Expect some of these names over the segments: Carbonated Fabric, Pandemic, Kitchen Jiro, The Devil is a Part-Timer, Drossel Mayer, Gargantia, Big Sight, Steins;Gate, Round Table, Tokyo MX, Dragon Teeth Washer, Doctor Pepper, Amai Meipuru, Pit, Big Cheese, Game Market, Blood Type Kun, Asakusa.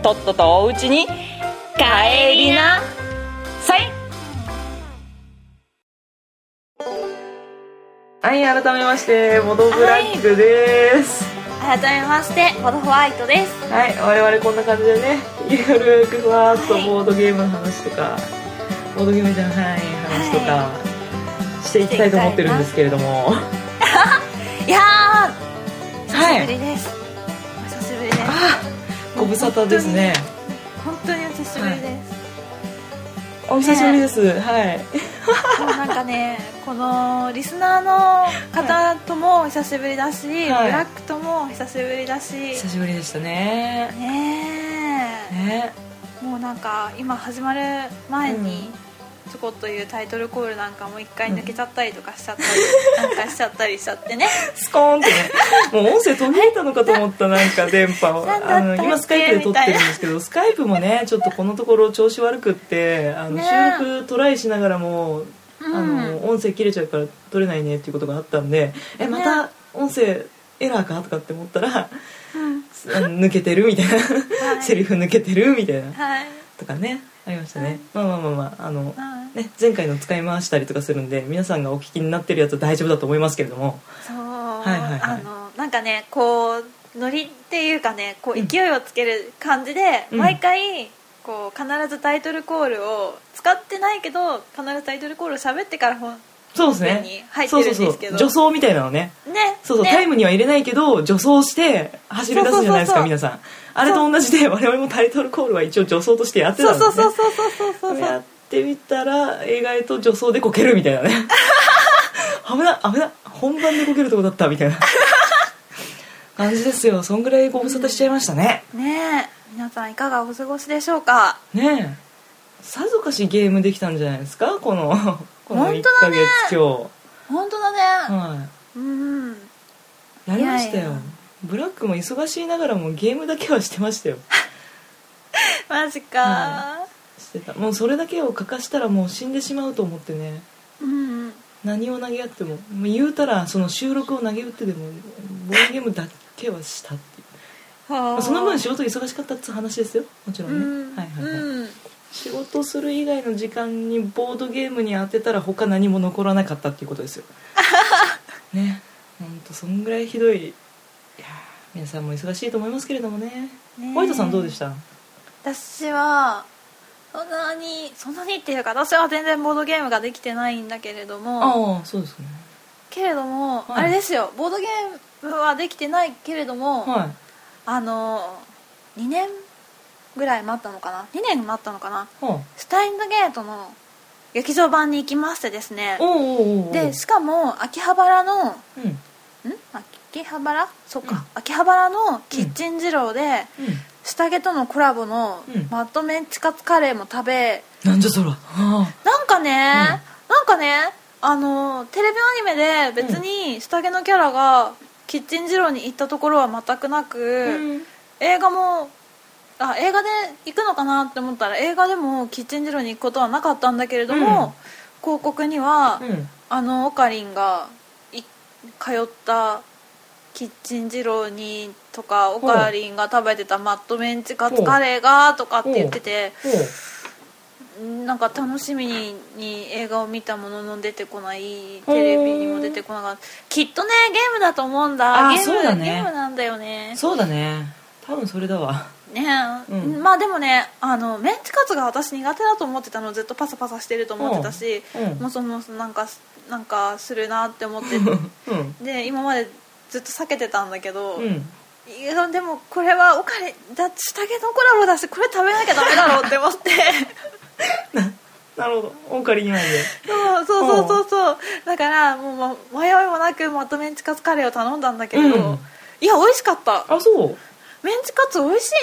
とっととおうちに帰りなさい。はい、改めましてボドブラックです。改めまして、ボドホワイトです。はい、我々こんな感じでね、ゆるくふわーっとボードゲームの話とか、はい、ボードゲームじゃない話とか、はい、していきたいと思ってるんですけれどもいやー、久しぶりです、はい、久しぶりです。あ、ご無沙汰ですね。本当にお久しぶりです、はい、お久しぶりです、ね、はいなんかね、このリスナーの方とも久しぶりだし、はい、ブラックとも久しぶりだし、久しぶりでしたね。ね、もうなんか今始まる前にちょこっというタイトルコールなんかも一回抜けちゃったりとかしちゃったり、うん、なんかしちゃったりしちゃってねスコーンってね、もう音声途切れたのかと思った。なんか電波を今スカイプで撮ってるんですけど、スカイプもねちょっとこのところ調子悪くって、収録トライしながらも音声切れちゃうから撮れないねっていうことがあったんで、また音声エラーかとかって思ったら、うん、抜けてるみたいな、はい、セリフ抜けてるみたいな、はい、とかね、ありましたね、はい、まあはいね、前回の使い回したりとかするんで、皆さんがお聞きになってるやつは大丈夫だと思いますけれども、そう、はいはいはい、なんかね、こうノリっていうかね、こう勢いをつける感じで、うん、毎回こう必ずタイトルコールを使ってないけど、必ずタイトルコールを喋ってからそうですね、入ってるんですけど、そうそうそう、助走みたいなの ね、そうそう、ね、タイムには入れないけど助走して走り出すじゃないですか。そうそうそうそう、皆さんあれと同じで、我々もタイトルコールは一応助走としてやってたんですね。そうやってみたら意外と助走でこけるみたいなね危ない本番でこけるとこだったみたいな感じですよ。そんぐらいご無沙汰しちゃいましたね、うん、ねえ、皆さんいかがお過ごしでしょうかね。え、さぞかしゲームできたんじゃないですか、この1ヶ月今日。本当だね、はい、うん、やりましたよ。いやいや、ブラックも忙しいながらもゲームだけはしてましたよマジか、はい、してた。もうそれだけを欠かしたらもう死んでしまうと思ってね、うん、何を投げ合っても、言うたらその収録を投げ打ってでもボードゲームだけはしたっていうまあその分仕事忙しかったって話ですよ、もちろんね、うん、はいはいはい、うん、仕事する以外の時間にボードゲームに当てたら他何も残らなかったっていうことですよね、ほんとそんぐらいひどい。いや、皆さんも忙しいと思いますけれどもね。ホワイトさんどうでした？私はそんなにっていうか、私は全然ボードゲームができてないんだけれども、あ、そうですね、けれども、はい、あれですよ、ボードゲームはできてないけれども、はい、2年ぐらい待ったのかな、2年待ったのかな、シュタインズゲートの劇場版に行きましてですね、おうで、しかも秋葉原の、うん、秋葉原、そうか、うん、秋葉原のキッチン二郎で、うん、下着とのコラボの、うん、マッドメンチカツカレーも食べ、なんじゃそら、なんかねテレビアニメで別に下着のキャラがキッチン二郎に行ったところは全くなく、うん、映画で行くのかなって思ったら映画でもキッチンジローに行くことはなかったんだけれども、うん、広告には、うん、オカリンが通ったキッチンジローにとか、オカリンが食べてたマットメンチカツカレーがとかって言ってて、なんか楽しみに映画を見たものの出てこない、テレビにも出てこなかった。きっとね、ゲームだと思うんだ。そうだね、ゲームなんだよね。そうだね、多分それだわね、うん、まあでもね、メンチカツが私苦手だと思ってたの、ずっとパサパサしてると思ってたし、もそもそなんかするなって思って、で今までずっと避けてたんだけど、いやでもこれはおかれだ、下着のコラボだし、これ食べなきゃダメだろうって思ってなるほど、オーカリーにないでそうだから、もう迷いもなくまとめんちかつカレーを頼んだんだけど、いや美味しかった。あ、そうメンチカツ美味しいね、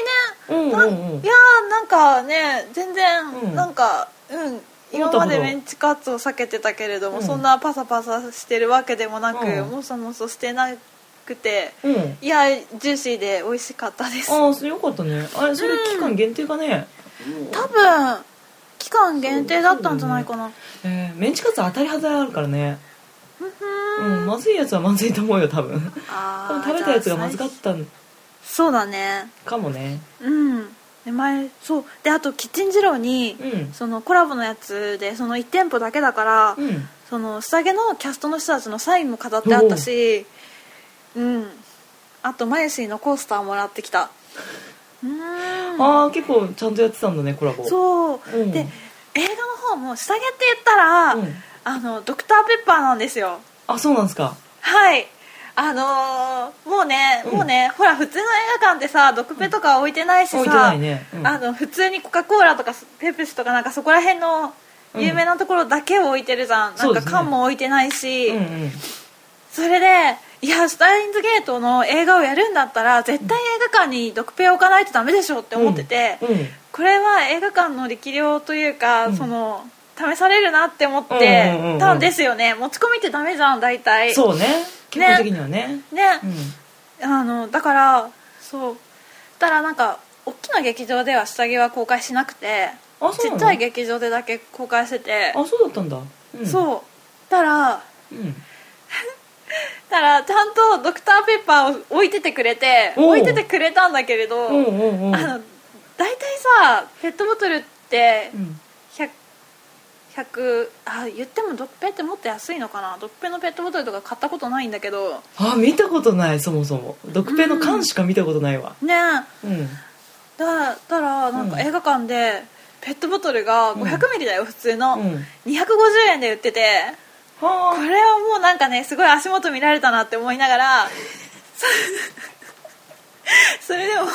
うんうんうん、いやなんかね全然なんか、うんうん、今までメンチカツを避けてたけれども、うん、そんなパサパサしてるわけでもなく、うん、もそもそしてなくて、うん、いやジューシーで美味しかったです。ああよかったね。あれそれ期間限定かね、うん、多分期間限定だったんじゃないかな、ねメンチカツ当たり外れあるからねうん、まずいやつはまずいと思うよ多分。あ多分食べたやつがまずかったそうだねかもねうんで前そうであとキッチンジローに、うん、そのコラボのやつでその1店舗だけだから、うん、その下着のキャストの人たちのサインも飾ってあったしうんあとマユシーのコースターもらってきたうんあ結構ちゃんとやってたんだねコラボそう、うん、で映画の方も下着って言ったら、うんドクターペッパーなんですよ。あ、そうなんですか。はい。もうね、うん、ほら普通の映画館ってさ、ドクペとか置いてないしさ、置いてないね。うん、普通にコカ・コーラとかペプシとかなんかそこら辺の有名なところだけを置いてるじゃん。うん、なんか缶も置いてないし、そうですね。うんうん、それでいやスタインズゲートの映画をやるんだったら絶対映画館にドクペを置かないとダメでしょって思ってて、うんうん、これは映画館の力量というか、うん、その。試されるなって思ってたんですよね、うんうんうんうん、持ち込みってダメじゃん大体そうね基本的には ね、うん、だからそうたらなんか大きな劇場では下着は公開しなくてあそうなのちっちゃい劇場でだけ公開しててあそうだったんだ、うん、そうたら、うん、たらちゃんとドクターペッパーを置いててくれたんだけれど大体さペットボトルって、うん言ってもドクペってもっと安いのかなドクペのペットボトルとか買ったことないんだけどあ見たことないそもそもドクペの缶しか見たことないわ、うん、ねえ、うん、だからなんか映画館でペットボトルが500ミリだよ、うん、普通の、うん、250円で売ってて、うん、これはもうなんかねすごい足元見られたなって思いながらそれでも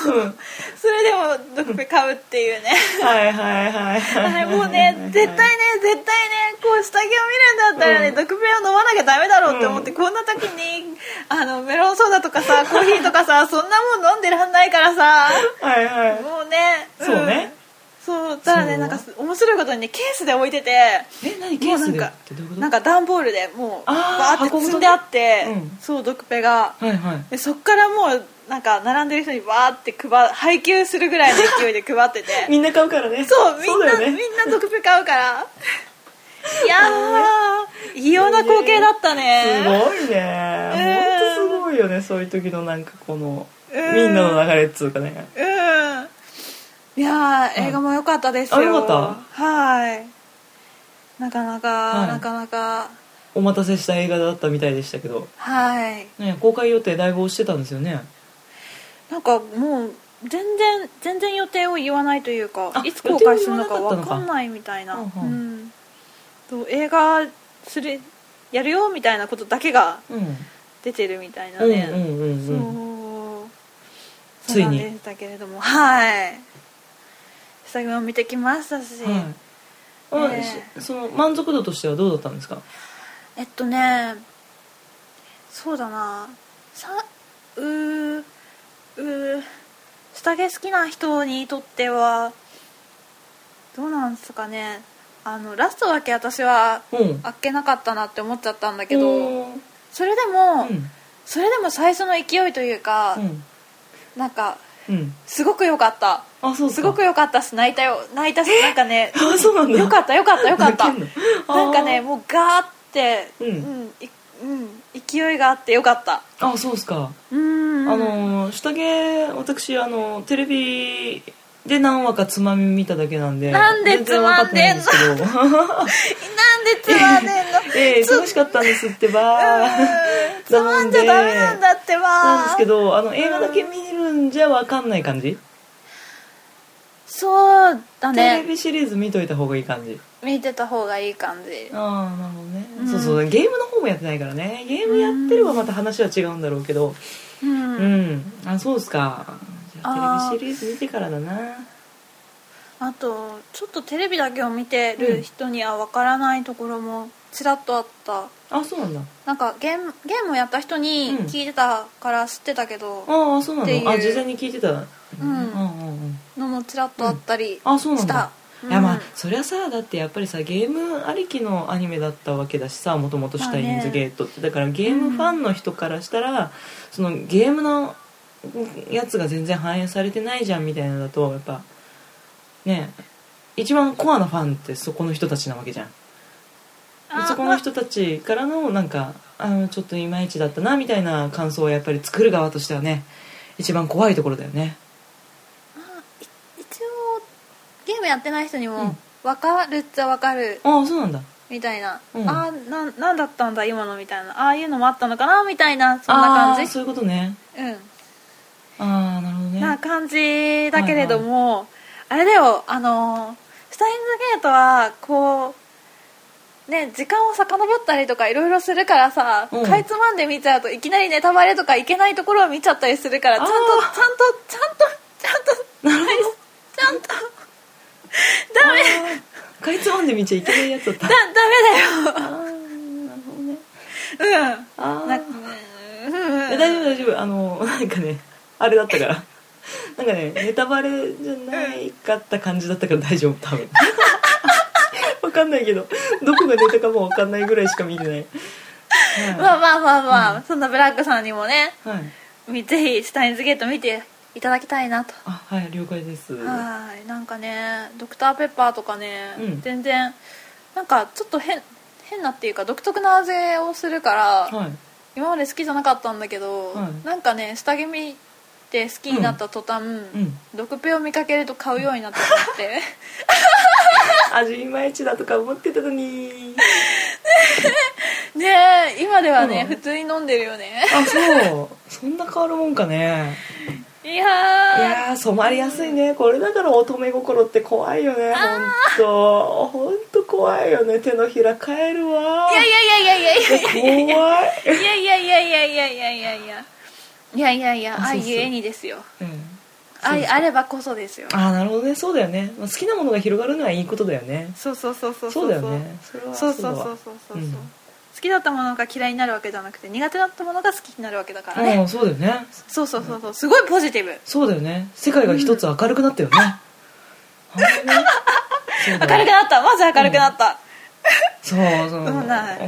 ドクペ買うっていうねはいはいはいはいもうね絶対ねこう下着を見るんだったらね、うん、ドクペを飲まなきゃダメだろうって思って、うん、こんな時にメロンソーダとかさコーヒーとかさそんなもん飲んでらんないからさはいはいもうね、うん、そうねそうたらねなんか面白いことにねケースで置いてて何ケースでってどういうことなんか段ボールでもうバーって積んであって、うん、そうドクペが、はいはい、でそっからもうなんか並んでる人にバーって配給するぐらいの勢いで配っててみんな買うからねそうみんなドクペ買うからいやー異様な光景だったねすごいねほんとすごいよねそういう時のなんかこのみんなの流れっつうかねうんいやー映画も良かったですよあ良かったはいなかなかお待たせした映画だったみたいでしたけどはい、ね、公開予定だいぶ押してたんですよねなんかもう全然予定を言わないというかいつ公開するのか分かんないみたいな、うんうん、映画やるよみたいなことだけが出てるみたいなねついにそうなんでしたけれどもはい下着も見てきましたし、はいその満足度としてはどうだったんですかそうだな下着好きな人にとってはどうなんですかねラストだけ私はあっけなかったなって思っちゃったんだけど、うん、それでも最初の勢いというか、うん、なんか、うん、すごく良かったあそうすごく良かったし泣いたしなんかねあそうなんだ良かったなんかねもうガーって、うんうん勢いがあってよかった。あ、そうですか。下着私テレビで何話かつまみ見ただけなんで、なんでつまんでんの？なんでつまんでんの？楽しかったんですってば。つまんじゃダメなんだってば。なんですけど、映画だけ見るんじゃわかんない感じ？そうだね。テレビシリーズ見といた方がいい感じ。見てた方がいい感じ。ああ、なるほどね。うん、そうゲームの方もやってないからね。ゲームやってるはまた話は違うんだろうけど。うん。うん、あ、そうですか。じゃあテレビシリーズ見てからだな。あとちょっとテレビだけを見てる人にはわからないところもちらっとあった。あ、そうなんだ。なんかゲームやった人に聞いてたから知ってたけど、うん、ああそうなの。あ、事前に聞いてた、うんうんうんうん、のもちらっとあったりした、うん、あそうなんだ。いやまあそりゃさ、だってやっぱりさゲームありきのアニメだったわけだしさ、もともとシュタインズゲートってだからゲームファンの人からしたら、うん、そのゲームのやつが全然反映されてないじゃんみたいなのだとやっぱね、一番コアなファンってそこの人たちなわけじゃん。そこの人たちからのなんかちょっといまいちだったなみたいな感想はやっぱり作る側としてはね一番怖いところだよね。ゲームやってない人にも分かるっちゃ分かる、うん、ああそうなんだみたいな、うん、ああ なんだったんだ今のみたいな、ああいうのもあったのかなみたいな、そんな感じ。あそういうことね、うん、ああなるほどね、な感じだけれども、はいはい、あれだよ、シュタインズゲートはこうね時間を遡ったりとかいろいろするからさ、うん、かいつまんで見ちゃうといきなりネタバレとかいけないところを見ちゃったりするから、ちゃんとダメかいつまんで見ちゃいけないやつだった。ダメだよ。あなるほどね。うん。あなんか大丈夫大丈夫、なんかねあれだったからなんかねネタバレじゃないかった感じだったから大丈夫多分。わかんないけどどこが出たかもわかんないぐらいしか見てない。はい、まあまあまあまあ、うん、そんなブラックさんにもね、はい、ぜひシュタインズゲート見ていただきたいなと。あはい了解です。はい、なんかねドクターペッパーとかね、うん、全然なんかちょっと変なっていうか独特な味をするから、はい、今まで好きじゃなかったんだけど、はい、なんかね下着見て好きになった途端、うん、毒ペを見かけると買うようになってしまって味いまいちだとか思ってたのにねえ今ではね、うん、普通に飲んでるよね。あそうそんな変わるもんかね。いやー染まりやすいね。これだから乙女心って怖いよね。ほんと怖いよね。手のひら変えるわ。いや愛ゆえにですよ、うん、愛あればこそですよ。あなるほどね。そうだよね。好きなものが広がるのはいいことだよね。そうだよね。そう好きだったものが嫌いになるわけじゃなくて苦手だったものが好きになるわけだからね。あそうだよね。そうすごいポジティブ。そうだよね。世界が一つ明るくなったよね、うん、明るくなった。まず明るくなった、うん、そう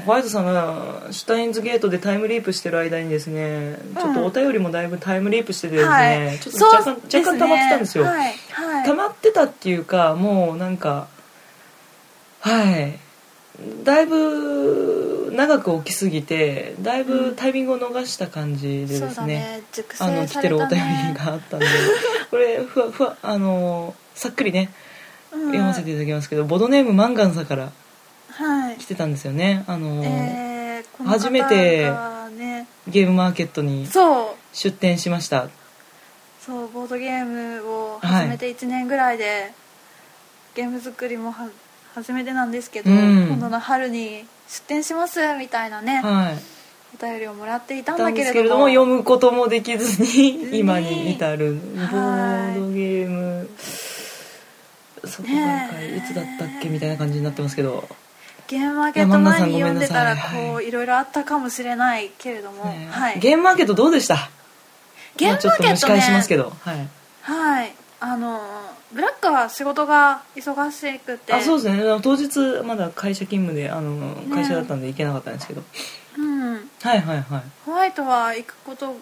ホワイトさんがシュタインズゲートでタイムリープしてる間にですね、うん、ちょっとお便りもだいぶタイムリープしててですね、はい、ちょっと若干溜まってたんですよ、はいはい、溜まってたっていうかもうなんかはいだいぶ長く置きすぎてだいぶタイミングを逃した感じでですね、うん、そうだね熟成されたね来てるお便りがあったんでこれふわさっくりね、うん、読ませていただきますけどボドネームマンガンさんから来てたんですよね、はい、初めてゲームマーケットに出店しました。そうボードゲームを始めて1年ぐらいで、はい、ゲーム作りも初めてなんですけど、うん、今度の春に出展しますみたいなね、はい、お便りをもらっていたんだけれど も読むこともできずに今に至るボードゲームそこなんかいつだったっけみたいな感じになってますけど、ゲームマーケット前に読んでたらこういろいろあったかもしれないけれども、ねはい、ゲームマーケットどうでした？ゲームマーケットね、まあ、ちょっと蒸し返しますけど、はい、はいブラックは仕事が忙しくて、あそうですね当日まだ会社勤務でね、会社だったんで行けなかったんですけど、うんはいはいはい、ホワイトは行くこと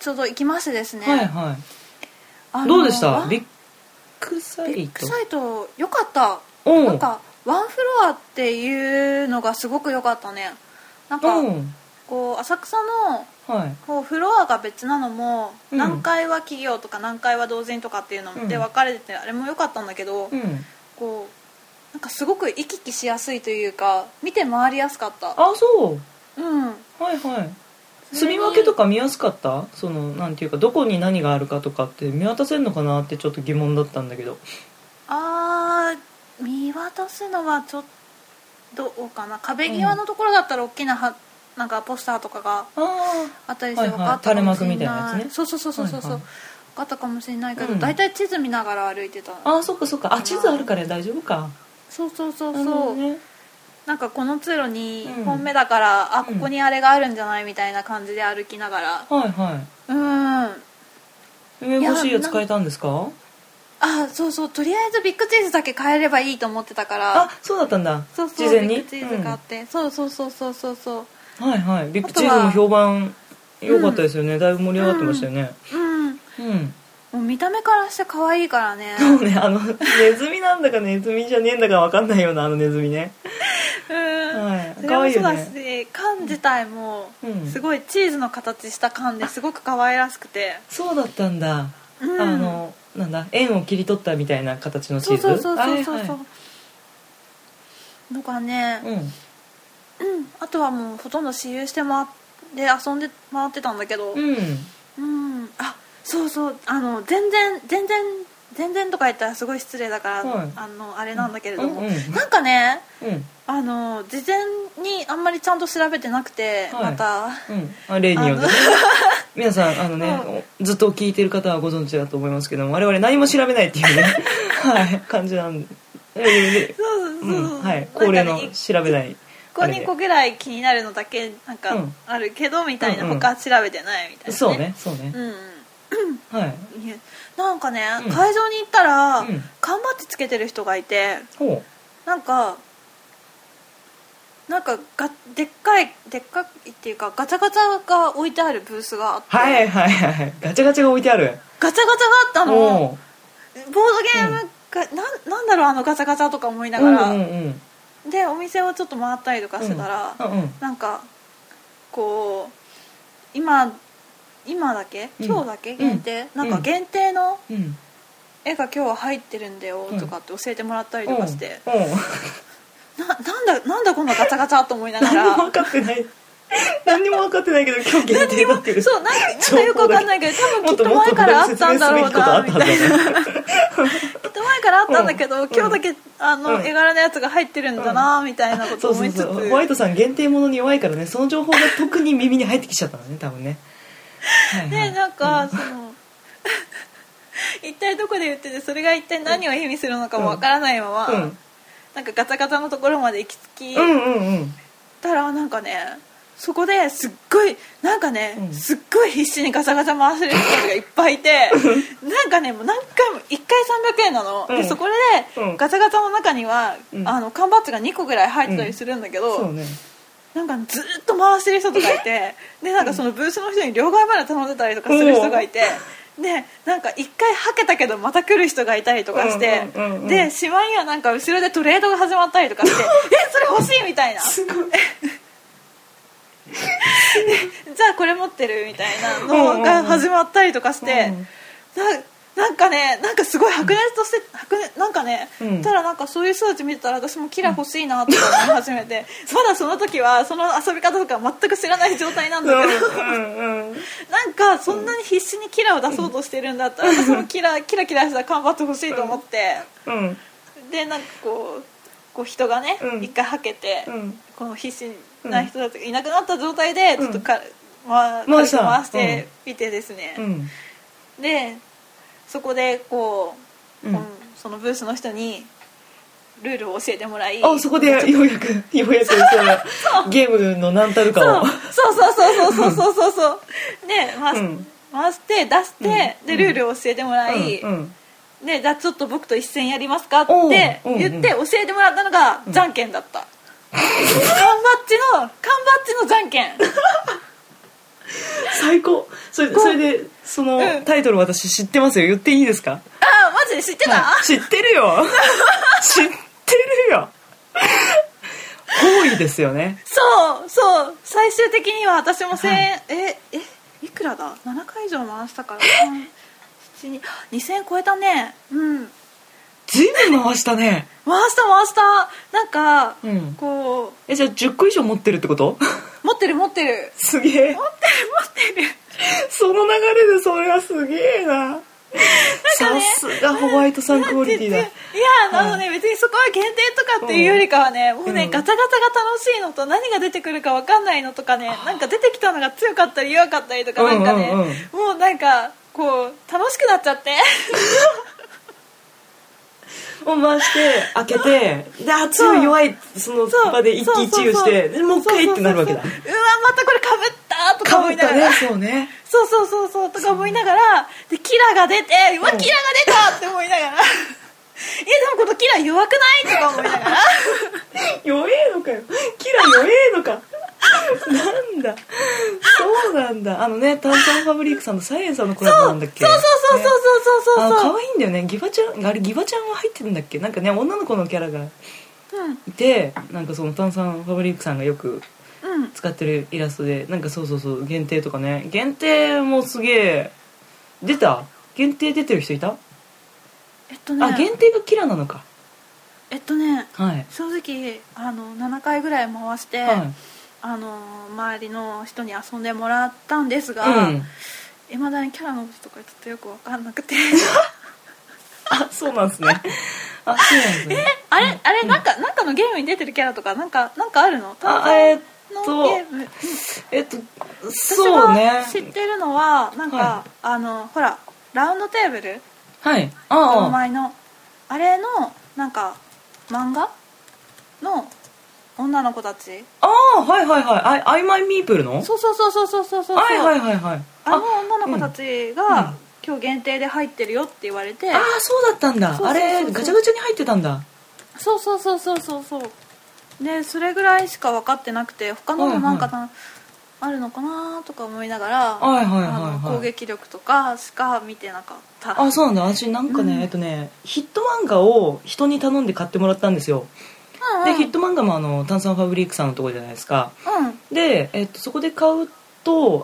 ちょうど行きましてですね、はいはい、どうでした？ビッグサイト良かった。なんかワンフロアっていうのがすごく良かったね。なんかこう浅草のはい、こうフロアが別なのも何階は企業とか何階は同人とかっていうので分かれててあれも良かったんだけど、こうなんかすごく行き来しやすいというか見て回りやすかった。あそううんはいはい住み分けとか見やすかった。そのなんていうかどこに何があるかとかって見渡せるのかなってちょっと疑問だったんだけど、あ見渡すのはちょっとどうかな。壁際のところだったら大きななんかポスターとかがあったりして分かったかもしれない、はいはい、垂れ幕みたいなやつね。そう、はいはい、分かったかもしれないけど、だいたい地図見ながら歩いてた。あそっかそっかあ地図あるから大丈夫か。そうそうそうそう、ね、なんかこの通路に1本目だから、うん、あ、ここにあれがあるんじゃないみたいな感じで歩きながら、うん、はいはい。梅干しやつ買えたんですか？あ、そうそう、とりあえずビッグチーズだけ買えればいいと思ってたから。あ、そうだったんだ。そうそう、事前にビッグチーズ買って、うん、そうそうそうそうそうそう、はいはい。ビッグチーズも評判良かったですよね、うん、だいぶ盛り上がってましたよね。うん、うんうん、もう見た目からして可愛いからね。そうね、あのネズミなんだかネズミじゃねえんだか分かんないようなあのネズミね。うん、はい、それもそうだし、ね、缶自体もすごいチーズの形した缶ですごく可愛らしくて、うん、そうだったんだ、うん、あのなんだ、円を切り取ったみたいな形のチーズ。そうそうそうそうそうとかね、うん、うん、あとはもうほとんど私有して回って遊んで回ってたんだけど、うん、うん、あ、そうそう、あの全然とか言ったらすごい失礼だから、はい、あのあれなんだけれども、うんうん、なんかね、うん、あの事前にあんまりちゃんと調べてなくて、はい、また、うん、例によってね皆さんあのね、うん、ずっと聞いてる方はご存知だと思いますけども、我々何も調べないっていうね、はい、感じなんで、そうそうそう、うん、はい、恒例の調べないここ2個ぐらい気になるのだけなんかあるけど、うん、みたいな、他調べてないみたいな、ね、そうねそうね、うんはい、なんかね、うん、会場に行ったら、うん、缶バッジつけてる人がいて、ほう、なんかでっかいでっかいっていうかガチャガチャが置いてあるブースがあって、はいはいはい、ガチャガチャが置いてある、ガチャガチャがあったの。ボードゲームが、うん、なんだろうあのガチャガチャとか思いながら、うんうんうん、でお店をちょっと回ったりとかしてたら、うんうんうん、なんかこう今だけ、今日だけ限定、うん、なんか限定の絵が今日は入ってるんだよとかって教えてもらったりとかして、うんうん、なんだこんなガチャガチャと思いながら、何も分かってないけど今日限定だっていう、そう、なんかよく分かんないけど多分きっと前からあったんだろうなみたいなきっと前からあったんだけど、うん、今日だけあの、うん、絵柄のやつが入ってるんだな、うん、みたいなこと思いつつ、そうそうそう、ホワイトさん限定ものに弱いからね、その情報が特に耳に入ってきちゃったのね多分ね。はいはい、でなんか、うん、その一体どこで売っててそれが一体何を意味するのかもわからないまま、うん、なんかガチャガチャのところまで行き着き、うんうん、たらなんかねそこですっごいなんかね、うん、すっごい必死にガチャガチャ回してる人がいっぱいいてなんかねもう何回も1回300円なの、うん、でそこでガチャガチャの中には、うん、あの缶バッジが2個ぐらい入ってたりするんだけど、うん、そうね、なんかずっと回してる人とかいてでなんかそのブースの人に両替まで頼んでたりとかする人がいて、でなんか一回はけたけどまた来る人がいたりとかして、うんうんうんうん、でしまいにはなんか後ろでトレードが始まったりとかしてえそれ欲しいみたいなすごいじゃあこれ持ってるみたいなのが始まったりとかして、うんうん、なんかねなんかすごい白熱としてなんかね、うん、ただなんかそういう数値見てたら私もキラ欲しいなとか思い始めてまだその時はその遊び方とか全く知らない状態なんだけどなんかそんなに必死にキラを出そうとしてるんだったらそのキラした缶バッジ欲しいと思って、うんうん、でなんかこう人がね、うん、一回はけて、うん、この必死な人たちがいなくなった状態でちょっと回してみてですね、うんうん、でそこでこう、うん、そのブースの人にルールを教えてもらい、あ、そこでようやくゲームの何たるかをそうで回して出して、うん、でルールを教えてもらい、うんうん、でじゃあちょっと僕と一戦やりますかって言って教えてもらったのがじゃんけんだった、うん、缶バッジのじゃんけん最高。それでそのタイトル私知ってますよ、言っていいですか？あ、マジで知ってた、はい、知ってるよ知ってるよ多いですよね。そうそう、最終的には私も1000円、はい、いくらだ、7回以上回したから2000円超えたね。うん、随分回したね回したなんか、うん、こうじゃあ10個以上持ってるってこと？持ってるすげえ持ってるその流れでそれはすげえな。さすがホワイトさんクオリティだ。いやあのね、別にそこは限定とかっていうよりかはね、もうね、ガチャガチャが楽しいのと何が出てくるか分かんないのとかね、なんか出てきたのが強かったり弱かったりとか、なんかね、もうなんかこう楽しくなっちゃってを回して開けてで強い弱いその場で一喜一憂してでもう一回ってなるわけだ。うわまたこれかぶったとか思いながら、そうね、そうそうそうそうとか思いながらでキラが出てうわキラが出たって思いながら。えでもこのキラ弱くないとか思いながら弱えのかよキラ弱えのかなんだそうなんだ。あのね炭酸ファブリックさんのサイエンさんのコラボなんだっけ。そうそうそうそうそうそうそう、ね、可愛いんだよねギバちゃん。あれギバちゃんは入ってるんだっけ。なんかね女の子のキャラがいて、うん、なんかその炭酸ファブリックさんがよく使ってるイラストで、うん、なんかそうそうそう限定とかね。限定もすげえ出た。限定出てる人いた。あ限定がキラなのか。はい、正直あの7回ぐらい回して、はい、あの周りの人に遊んでもらったんですが、いま、うん、だにキャラのこととかちょっとよく分かんなくてあそうなんですね。あそうなんですね。あれあれ、うん、なんかのゲームに出てるキャラとかなんかあるの？あゲームそうね。私が知ってるのはなんか、はい、あのほらラウンドテーブル。はい、あ前のあれのなんか漫画の女の子たち。ああはいはいはい。アイマイミープルの。そうそうそうそうそうそうそう。はいはいはいはい。あの女の子たちが、うん、今日限定で入ってるよって言われて。ああそうだったんだ。そうそうそうそうあれガチャガチャに入ってたんだ。そうそうそうそうそうそう。でそれぐらいしか分かってなくて他のもなんか。はいはいあるのかなとか思いながら、はいはいはいはい、攻撃力とかしか見てなかった。あ、そうなんだ。私なんかね、うん、ヒット漫画を人に頼んで買ってもらったんですよ。うんうん、でヒット漫画もあの炭酸ファブリックさんのところじゃないですか。うん、で、そこで買うと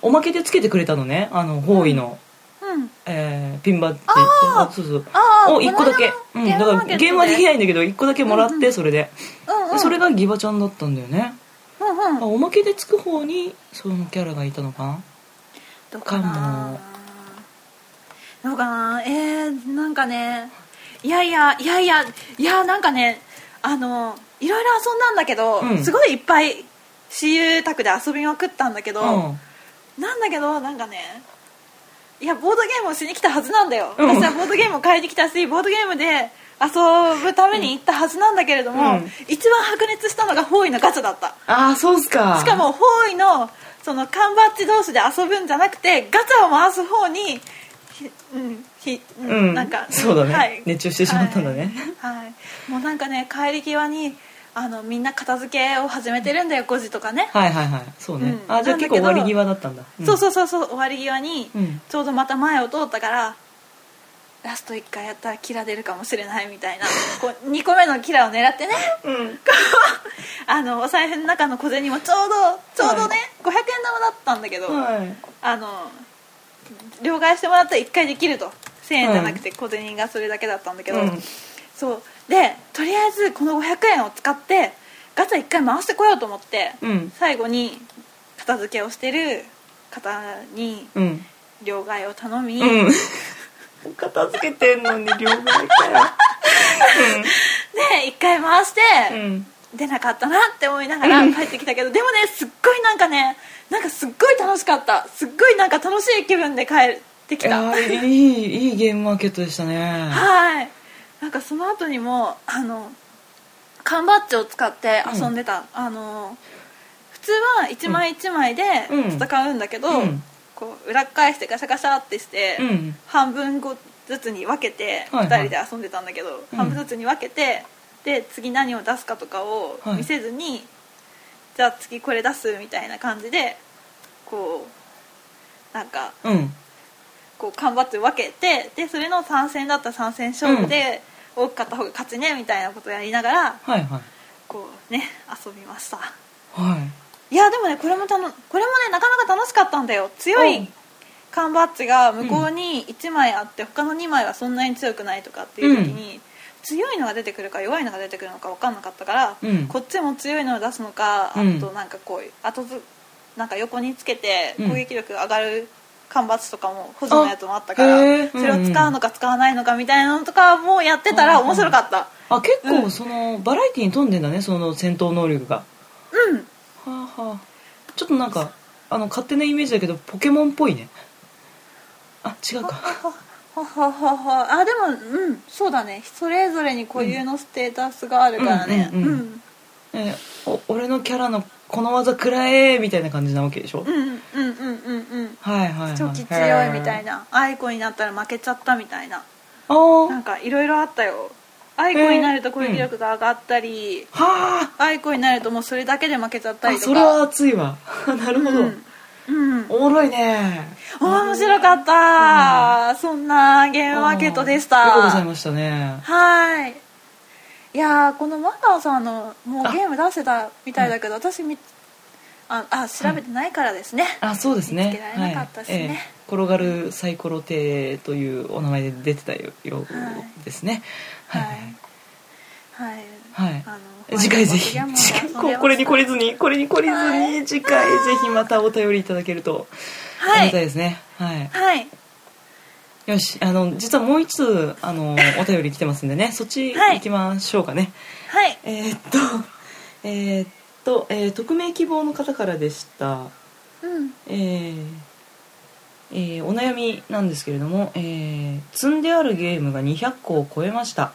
おまけでつけてくれたのね。あの方位の、うんピンバッジそうそうを1個だけ、うん、だからゲームはできないんだけど1個だけもらって、うんうん、それで、うんうん、でそれがギバちゃんだったんだよね。うんうん、おまけでつく方にそのキャラがいたのかなどうかなどうかななんかねいやなんかねいろいろ遊んだんだけど、うん、すごいいっぱい私有宅で遊びまくったんだけど、うん、なんだけどなんかねいやボードゲームをしに来たはずなんだよ、うん、私はボードゲームを買いに来たしボードゲームで遊ぶために行ったはずなんだけれども、うん、一番白熱したのが方位のガチャだった。あそうっすか。しかも方位のその缶バッジ同士で遊ぶんじゃなくてガチャを回す方になんかそうだね、はい、熱中してしまったんだね、はいはい、もうなんかね帰り際にみんな片付けを始めてるんだよ5時とかね。はいはいはいそうね、うん、あじゃあ結構終わり際だったんだ、うん、そうそうそうそう終わり際にちょうどまた前を通ったからラスト1回やったらキラ出るかもしれないみたいなこう2個目のキラを狙ってね、うん、お財布の中の小銭もちょうどね、はい、500円玉だったんだけど、はい、両替してもらったら1回できると1000円じゃなくて小銭がそれだけだったんだけど、うん、そうでとりあえずこの500円を使ってガチャ1回回してこようと思って、うん、最後に片付けをしてる方に両替を頼み、うんうん片付けてんのに両替から、うん、で一回回して、うん、出なかったなって思いながら帰ってきたけど、うん、でもねすっごいなんかねなんかすっごい楽しかった。すっごいなんか楽しい気分で帰ってきた。いいゲームマーケットでしたねはいなんかその後にも缶バッジを使って遊んでた、うん、普通は一枚一枚で戦うんだけど、うんうんこう裏返してガシャガシャってして、うん、半分ずつに分けて2人で遊んでたんだけど、はいはい、半分ずつに分けて、うん、で次何を出すかとかを見せずに、はい、じゃあ次これ出すみたいな感じでこうなんか、うん、こう缶バッジ分けてでそれの3戦だったら3戦勝負で、うん、多かった方が勝ちねみたいなことをやりながら、はいはい、こうね遊びました、はいいやでもねこれもねなかなか楽しかったんだよ。強い缶バッジが向こうに1枚あって、うん、他の2枚はそんなに強くないとかっていう時に、うん、強いのが出てくるか弱いのが出てくるのか分かんなかったから、うん、こっちも強いのを出すのかあとなんかこうなんか横につけて攻撃力上がる缶バッジとかも補助のやつもあったから、それを使うのか使わないのかみたいなのとかもやってたら面白かった。あ結構その、うん、バラエティに富んでんだねその戦闘能力が。うんはあはあ、ちょっとなんか勝手なイメージだけどポケモンっぽいね。あ違うかはははは。あ、でも、うん、そうだね。それぞれに固有のステータスがあるからね。うんうんうんうん、俺のキャラのこの技くらえみたいな感じなわけでしょ。うんうんうんうんうん。はいはいはい。チョキ強いみたいな。アイコになったら負けちゃったみたいな。あ、なんかいろいろあったよ。アイコになると攻撃力が上がったり、うん、はあ、アイコになるともうそれだけで負けちゃったりとか。あ、それは熱いわ。なるほど。うんうん、おもろいね。面白かった、うん、そんなゲームマーケットでした。ありがとうございましたね。はい、いやー、このマンダーさんのもうゲーム出せたみたいだけど、私調べてないからですね、うん、あ、そうですね、見つけられなかったしね、はい、転がるサイコロ亭というお名前で出てたようですね。はいはい、はいはいはい、次回ぜひ、これに懲りずに次回ぜひまたお便りいただけるとありがたいですね。はい、はい、よし、実はもう一つお便り来てますんでね、そっち行きましょうかね。はい、匿名希望の方からでした、うん、お悩みなんですけれども、積んであるゲームが200個を超えました。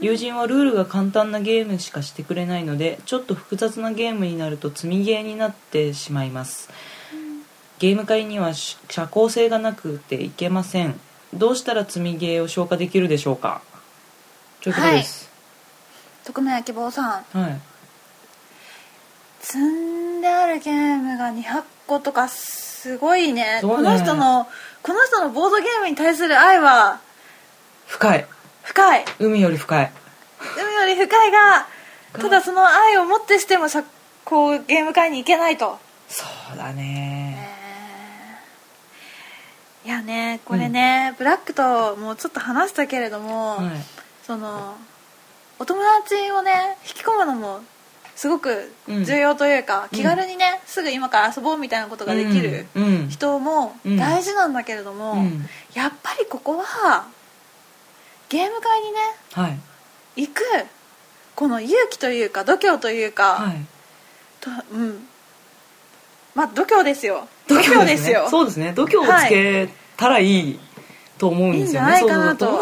友人はルールが簡単なゲームしかしてくれないので、ちょっと複雑なゲームになると積みゲーになってしまいます。ゲーム界には社交性がなくていけません。どうしたら積みゲーを消化できるでしょうか。ということです。匿名希望さん。はい。積んであるゲームが200個とかすごいね。この人のボードゲームに対する愛は深い。深い、海より深いが、ただその愛をもってしてもこうゲーム会に行けないと。そうだね、いやね、これね、うん、ブラックともうちょっと話したけれども、はい、そのお友達をね引き込むのもすごく重要というか、うん、気軽にね、うん、すぐ今から遊ぼうみたいなことができる人も大事なんだけれども、うんうん、やっぱりここはゲーム会にね、はい、行くこの勇気というか度胸というか、はい、うん、まあ度胸ですよ。そうですね、度胸をつけたらいいと思うんですよね。はい、いいんじゃないかなと。友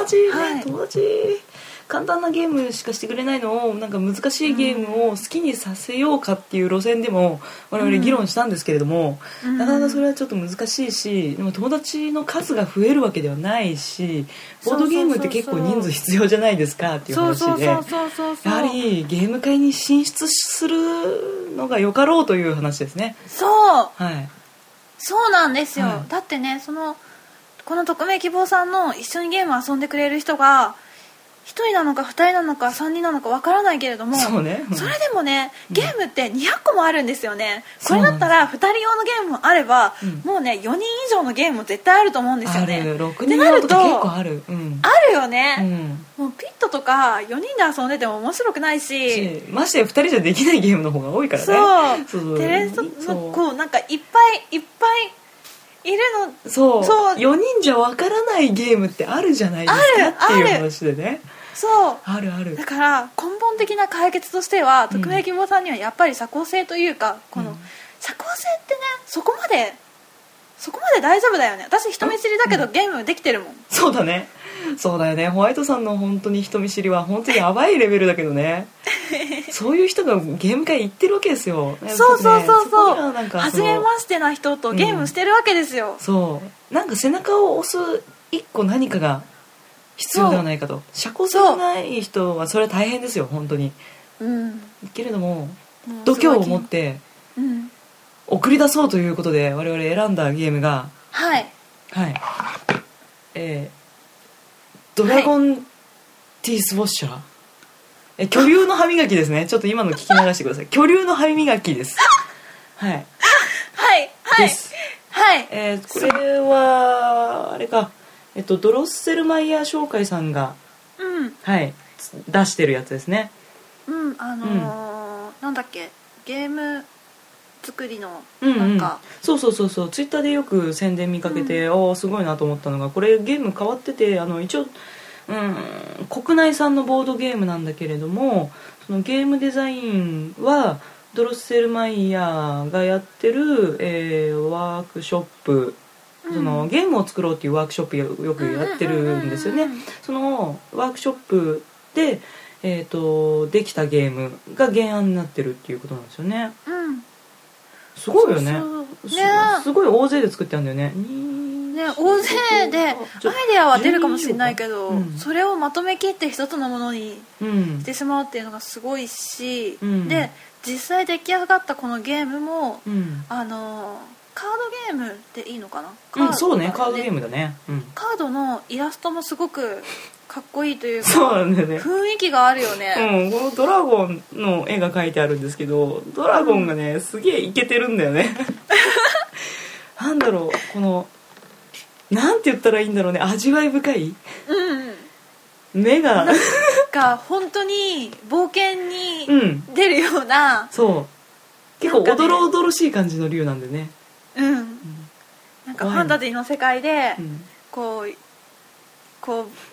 達簡単なゲームしかしてくれないのを、なんか難しいゲームを好きにさせようかっていう路線でも我々議論したんですけれども、うん、なかなかそれはちょっと難しいし、でも友達の数が増えるわけではないし、ボードゲームって結構人数必要じゃないですかっていう話で、やはりゲーム会に進出するのがよかろうという話ですね。そう、はい、そうなんですよ、はい、だってね、この匿名希望さんの一緒にゲームを遊んでくれる人が1人なのか2人なのか3人なのかわからないけれども、 そうね、うん、それでもね、ゲームって200個もあるんですよね。これだったら2人用のゲームもあれば、うん、もうね4人以上のゲームも絶対あると思うんですよね。ある、6人用とか結構ある、うん、あるよね、うん、もうピットとか4人で遊んでても面白くないし、ましてや2人じゃできないゲームの方が多いからね。そう、テレソのこうなんかいっぱいいるの。そう、4人じゃわからないゲームってあるじゃないですかっていう話でね。そう、あるある。だから根本的な解決としては、匿名希望さんにはやっぱり社交性というか、この社交性ってね、そこまで大丈夫だよね。私人見知りだけどゲームできてるもん。そうだね、そうだよね。ホワイトさんの本当に人見知りは本当にやばいレベルだけどねそういう人がゲーム会行ってるわけですよ。そう、なんか初めましてな人とゲームしてるわけですよ、うん、そう、なんか背中を押す一個何かが必要ではないかと。社交性がない人はそれは大変ですよ本当に、うん、けれども度胸を持って、うん、送り出そうということで我々選んだゲームが、はいはい、ドラゴンティースウォッシャー、はい、巨竜の歯磨きですね。ちょっと今の聞き流してください巨竜の歯磨きですはいはいはいです、はい、これはあれか、ドロッセルマイヤー商会さんが、うん、はい、出してるやつですね。うん、うん、なんだっけ、ゲーム作りのなんか、うんうん、そうツイッターでよく宣伝見かけて、うん、すごいなと思ったのが、これゲーム変わってて、一応、うん、国内産のボードゲームなんだけれども、そのゲームデザインはドロッセルマイヤーがやってる、ワークショップそのゲームを作ろうっていうワークショップよくやってるんですよね。そのワークショップで、できたゲームが原案になってるっていうことなんですよね。うん、すごいよね。そうね、すごい大勢で作ってあるんだよね。ね、大勢でアイデアは出るかもしれないけど、うん、それをまとめきって一つのものにしてしまうっていうのがすごいし、うん、で実際出来上がったこのゲームも、うん、カードゲームっていいのかな、うん、そうね、カードゲームだね、うん、カードのイラストもすごくかっこいいというかそうなんだよね、雰囲気があるよね、うん、このドラゴンの絵が描いてあるんですけど、ドラゴンがね、うん、すげえイケてるんだよねなんだろう、このなんて言ったらいいんだろうね、味わい深い、うん、目がなんか本当に冒険に出るような、うん、そう結構おどろおどろしい感じの竜なんでね、うん、うん、なんかファンタジーの世界で、うん、こう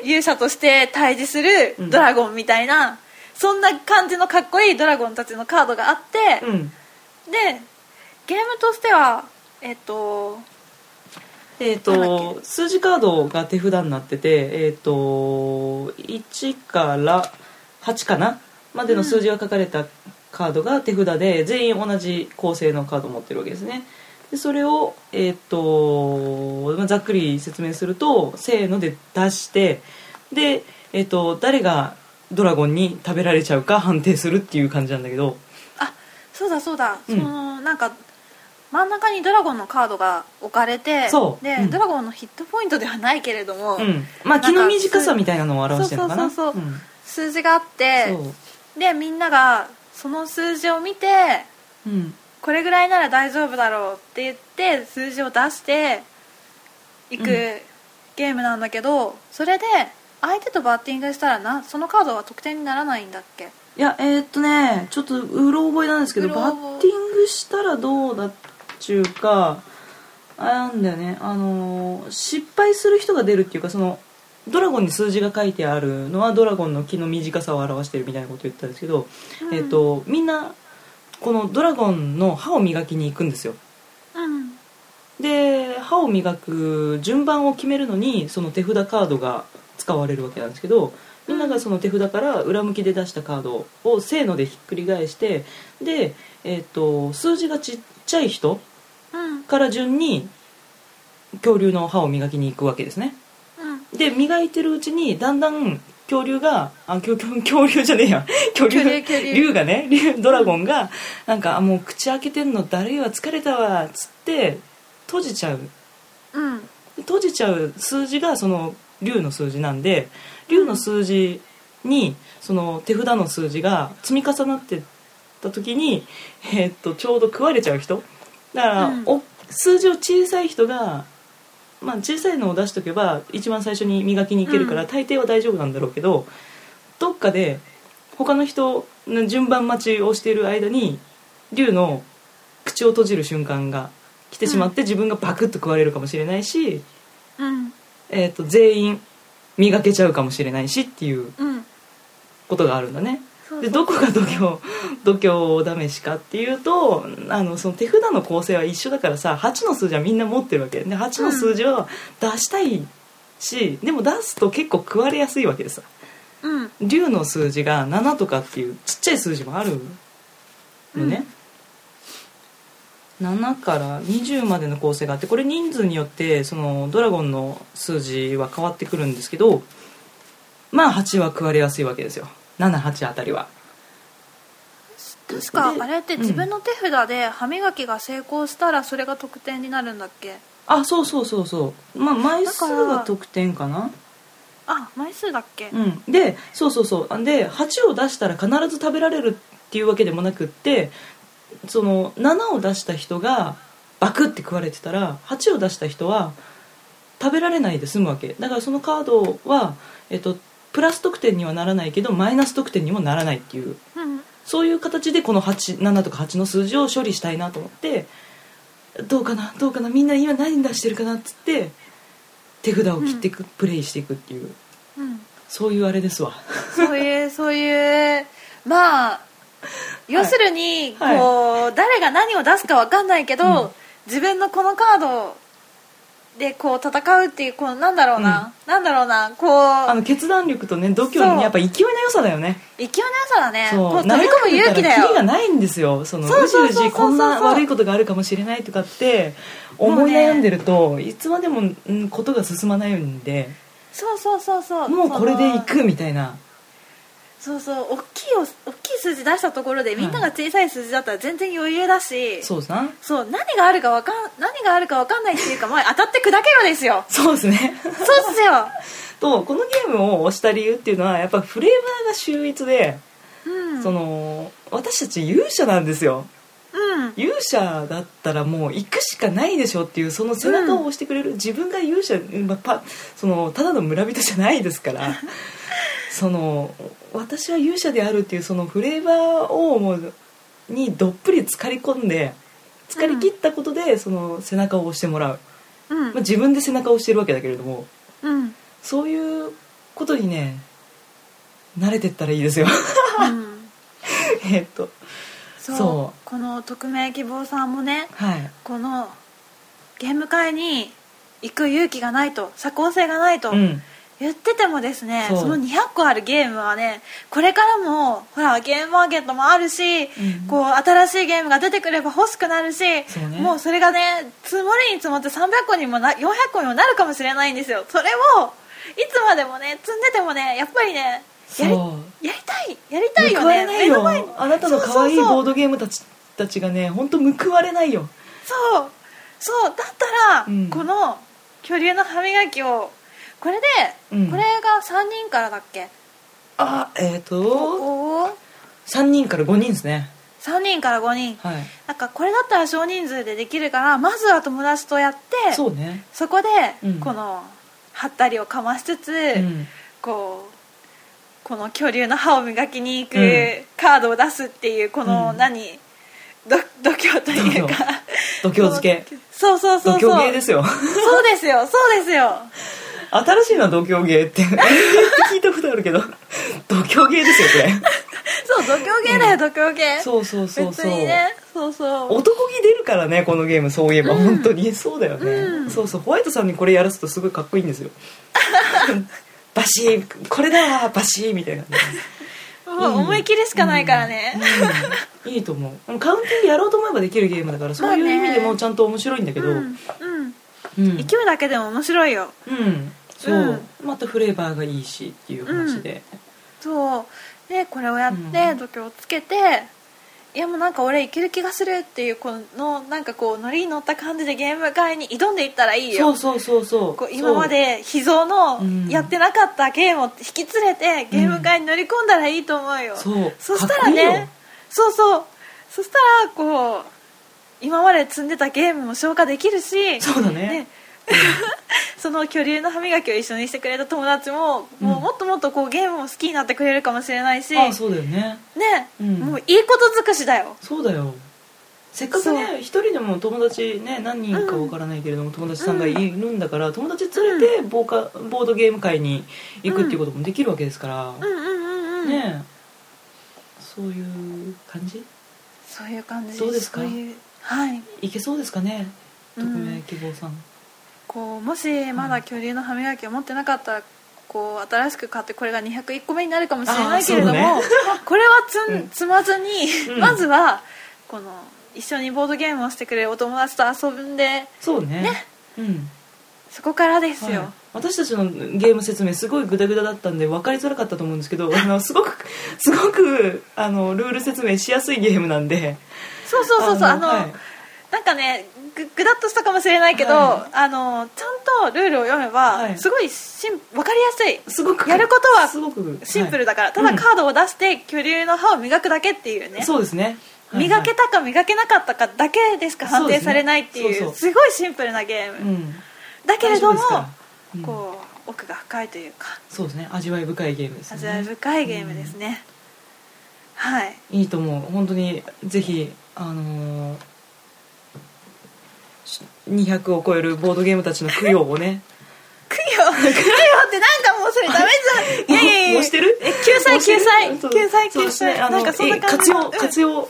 勇者として対峙するドラゴンみたいな、うん、そんな感じのかっこいいドラゴンたちのカードがあって、うん、でゲームとしては数字カードが手札になってて、1から8かなまでの数字が書かれたカードが手札で、全員同じ構成のカードを持ってるわけですね。でそれを、ざっくり説明すると、せーので出してで、誰がドラゴンに食べられちゃうか判定するっていう感じなんだけど、あ、そうだそうだ、うん、そのなんか真ん中にドラゴンのカードが置かれて、で、うん、ドラゴンのヒットポイントではないけれども、うん、まあ、気の短さみたいなのを表してるのかな。そうそうそうそう、うん、数字があって、でみんながその数字を見て、うん、これぐらいなら大丈夫だろうって言って数字を出していくゲームなんだけど、うん、それで相手とバッティングしたらそのカードは得点にならないんだっけ。いや、ちょっとうろ覚えなんですけど、バッティングしたらどうだった中かあんだよね、失敗する人が出るっていうか、そのドラゴンに数字が書いてあるのはドラゴンの気の短さを表してるみたいなことを言ったんですけど、うん、みんなこのドラゴンの歯を磨きに行くんですよ、うん、で歯を磨く順番を決めるのにその手札カードが使われるわけなんですけど、みんながその手札から裏向きで出したカードをせーのでひっくり返して、で、数字がちっちゃい人から順に恐竜の歯を磨きに行くわけですね、うん、で磨いてるうちにだんだん恐竜が恐竜じゃねえや竜がね、ドラゴンがなんかもう口開けてんのだるいわ疲れたわっつって閉じちゃう、うん、閉じちゃう数字がその竜の数字なんで、竜の数字にその手札の数字が積み重なってた時に、ちょうど食われちゃう人だから、うん、数字を小さい人が、まあ、小さいのを出しとけば一番最初に磨きに行けるから、うん、大抵は大丈夫なんだろうけど、どっかで他の人の順番待ちをしている間に竜の口を閉じる瞬間が来てしまって、うん、自分がバクッと食われるかもしれないし、うん全員磨けちゃうかもしれないしっていうことがあるんだね。でどこが度胸試しかっていうと、その手札の構成は一緒だからさ、8の数字はみんな持ってるわけで、8の数字は出したいし、うん、でも出すと結構食われやすいわけでさ、うん、竜の数字が7とかっていうちっちゃい数字もあるのね、うん、7から20までの構成があって、これ人数によってそのドラゴンの数字は変わってくるんですけど、まあ8は食われやすいわけですよ。7、8あたりは確かあれって自分の手札で歯磨きが成功したらそれが得点になるんだっけ、うん、あ、そうそうそうそう、まあ、枚数が得点かな、あ、枚数だっけ、うん、で、そうそうそうで、8を出したら必ず食べられるっていうわけでもなくって、その7を出した人がバクって食われてたら8を出した人は食べられないで済むわけだから、そのカードはプラス得点にはならないけどマイナス得点にもならないっていう、うん、そういう形でこの8、7とか8の数字を処理したいなと思って、どうかなみんな今何出してるかなっつって手札を切っていく、うん、プレイしていくっていう、うん、そういうあれですわ、そういうまあ要するにこう、はい、誰が何を出すか分かんないけど、うん、自分のこのカードでこう戦うっていうこうなんだろうな、うん、なんだろうなこうあの決断力とね度胸にやっぱ勢いの良さだよね。勢いの良さだね。こう飛び込む勇気だよ。キリがないんですよ。そのうじうじこんな悪いことがあるかもしれないとかって思い悩んでると、ね、いつまでも、うん、ことが進まないんで、そうそうそうそうもうこれでいくみたいな。そうそう、大きい数字出したところでみんなが小さい数字だったら全然余裕だし、はい、そうさんそう何があるか分かんないっていうか、まあ、当たって砕けろですよ。そうですね、そうですよとこのゲームを押した理由っていうのはやっぱフレーバーが秀逸で、うん、その私たち勇者なんですよ、うん、勇者だったらもう行くしかないでしょっていうその背中を押してくれる、うん、自分が勇者、まあ、そのただの村人じゃないですからその私は勇者であるっていうそのフレーバーをもうにどっぷり浸かり込んで浸かり切ったことでその背中を押してもらう、うんまあ、自分で背中を押してるわけだけれども、うん、そういうことにね慣れてったらいいですよ、うん、そうこの匿名希望さんもね、はい、このゲーム会に行く勇気がないと社交性がないと、うん言っててもですね、その200個あるゲームはねこれからもほらゲームマーケットもあるし、うん、こう新しいゲームが出てくれば欲しくなるし、そうね、もうそれがね積もりに積もって300個にも400個にもなるかもしれないんですよ。それをいつまでもね積んでてもねやっぱりねやりたいよね。報われないよ、あなたの可愛いボードゲームたちがね本当報われないよ。そうそうだったら、うん、この恐竜の歯磨きをこれで、うん、これが3人からだっけ？あ、3人から5人ですね。3人から5人、はい、なんかこれだったら少人数でできるからまずは友達とやって、そうね、そこで、うん、このハったりをかましつつ、うん、この恐竜の歯を磨きに行く、うん、カードを出すっていうこの、うん、度胸というか度胸付けそう度胸芸ですよそうですよそうですよ新しいな度胸芸って聞いたことあるけど度胸芸ですよこれそう度胸芸だよ、うん、度胸芸そう別にね男気出るからねこのゲーム。そういえば、うん、本当にそうだよね、うん、そうホワイトさんにこれやらすとすごいかっこいいんですよバシーこれだバシーみたいな、ねうん、思い切りしかないからね、うんうん、いいと思う。カウンティングやろうと思えばできるゲームだからそういう意味でもちゃんと面白いんだけど、まあねうんうん、勢いだけでも面白いよ、うんそううん、またフレーバーがいいしっていう話で、うん、そうでこれをやって度胸をつけて、うん、いやもうなんか俺いける気がするっていうこのなんかこうノリに乗った感じでゲーム会に挑んでいったらいいよ。そうこう今まで秘蔵のやってなかったゲームを引き連れてゲーム会に乗り込んだらいいと思うよ、うん、そしたらねかっこいいよ。そしたらこう今まで積んでたゲームも消化できるしそうだねその恐竜の歯磨きを一緒にしてくれた友達も、うん、もっともっとこうゲームも好きになってくれるかもしれないし。ああそうだよね。ね、うん、もういいこと尽くしだよ。そうだよ。せっかくね一人でも友達ね何人かわからないけれども、うん、友達さんがいるんだから、うん、友達連れてボードゲーム会に行くっていうこともできるわけですから、うんうんうんうん、ねそういう感じ？そういう感じ。どうですか？はい。いけそうですかね。匿名希望さん。こうもしまだ恐竜の歯磨きを持ってなかったらこう新しく買ってこれが201個目になるかもしれないけれども、ね、これは積まずに、うん、まずはこの一緒にボードゲームをしてくれるお友達と遊ぶんでそう ね、うん、そこからですよ、はい。私たちのゲーム説明すごいグダグダだったんで分かりづらかったと思うんですけどすごくルール説明しやすいゲームなんでそうはいなんかねぐだっとしたかもしれないけど、はい、ちゃんとルールを読めば、はい、すごい分かりやすい。すごくやることはすごくシンプルだから、はい、ただカードを出して、うん、恐竜の歯を磨くだけっていうね。そうですね、はいはい、磨けたか磨けなかったかだけでしか判定されないっていう、すごいシンプルなゲーム、うん、だけれども、うん、こう奥が深いというかそうですね味わい深いゲームですね。味わい深いゲームですね、うん、はいいいと思う。本当にぜひ200を超えるボードゲームたちの供養をね供養ってなんかもうそれダメじゃん。もうしてる？救済なんかそんな感じ。活用で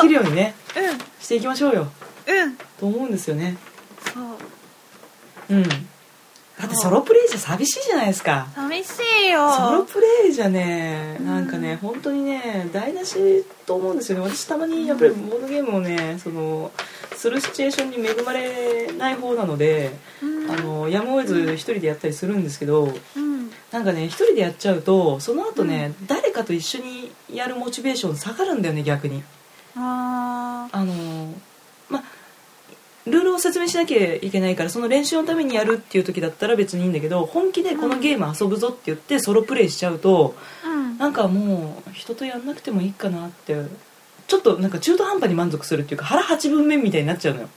きるようにね、うん、していきましょうよ、うん、と思うんですよね。そううん、だってソロプレイじゃ寂しいじゃないですか。寂しいよソロプレイじゃね、なんかね、うん、本当にね台無しと思うんですよね。私たまにやっぱりボードゲームをねそのするシチュエーションに恵まれない方なので、うん、やむを得ず一人でやったりするんですけど、うん、なんかね一人でやっちゃうとその後ね、うん、誰かと一緒にやるモチベーション下がるんだよね逆に。あまルールを説明しなきゃいけないからその練習のためにやるっていう時だったら別にいいんだけど、本気でこのゲーム遊ぶぞって言ってソロプレイしちゃうと、うん、なんかもう人とやんなくてもいいかなってちょっとなんか中途半端に満足するっていうか腹八分目みたいになっちゃうのよ。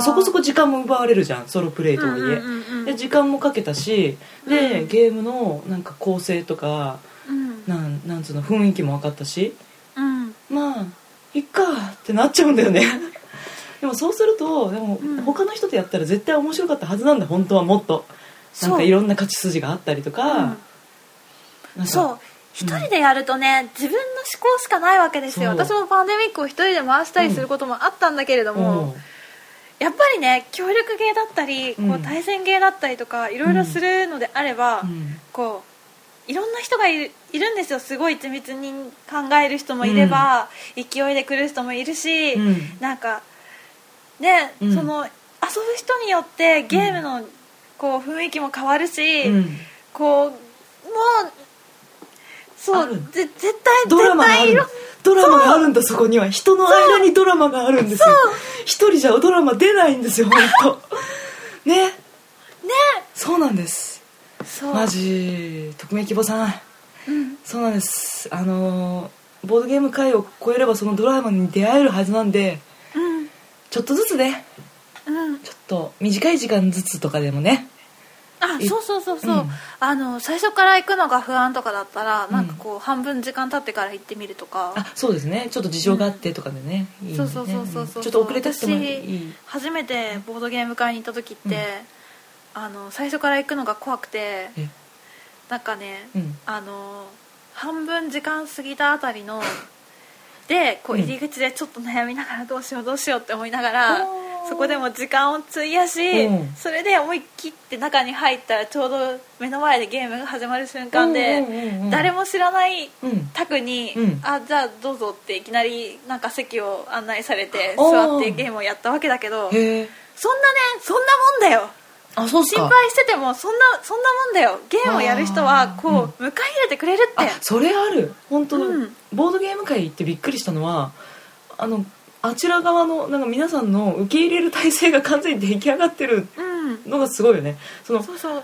そこそこ時間も奪われるじゃんソロプレイとはいえ、うんうんうん、で時間もかけたしで、うん、ゲームのなんか構成とか、うん、なんつうの雰囲気も分かったし、うん、まあいっかってなっちゃうんだよねでもそうするとでも他の人とやったら絶対面白かったはずなんだ本当は。もっとなんかいろんな勝ち筋があったりとか、うん、そう一人でやるとね、うん、自分の思考しかないわけですよ。私もパンデミックを一人で回したりすることもあったんだけれども、うん、やっぱりね協力ゲーだったり、うん、こう対戦ゲーだったりとかいろいろするのであれば、うん、こういろんな人がいるんですよ。すごい緻密に考える人もいれば、うん、勢いで来る人もいるし、うん、なんかね、うん、その遊ぶ人によってゲームのこう雰囲気も変わるし、うん、こうもうそう絶対ドラマがあるんだ。そこには人の間にドラマがあるんですよ。一人じゃドラマ出ないんですよ本当ねねそうなんです。そうマジ匿名希望さん、うん、そうなんです。ボードゲーム界を超えればそのドラマに出会えるはずなんで、うん、ちょっとずつね、うん、ちょっと短い時間ずつとかでもね。あそうそうそうそう、うん、最初から行くのが不安とかだったらなんかこう、うん、半分時間経ってから行ってみるとか。あそうですねちょっと事情があってとかでね、うん、いいんでね。そうそうそうそうちょっと遅れた人もいい。初めてボードゲーム会に行った時って、うん、最初から行くのが怖くてなんかね、うん、半分時間過ぎたあたりのでこう入り口でちょっと悩みながらどうしようどうしようって思いながら、うんそこでも時間を費やし、うん、それで思い切って中に入ったらちょうど目の前でゲームが始まる瞬間で、うんうんうんうん、誰も知らない卓に、うん、あじゃあどうぞっていきなりなんか席を案内されて座ってゲームをやったわけだけど、そんなねそんなもんだよ。あそうか心配しててもそんなもんだよ。ゲームをやる人はこう、うん、迎え入れてくれるって。あそれある本当、うん、ボードゲーム会行ってびっくりしたのはあちら側のなんか皆さんの受け入れる体制が完全に出来上がってるのがすごいよね、うん、そうそう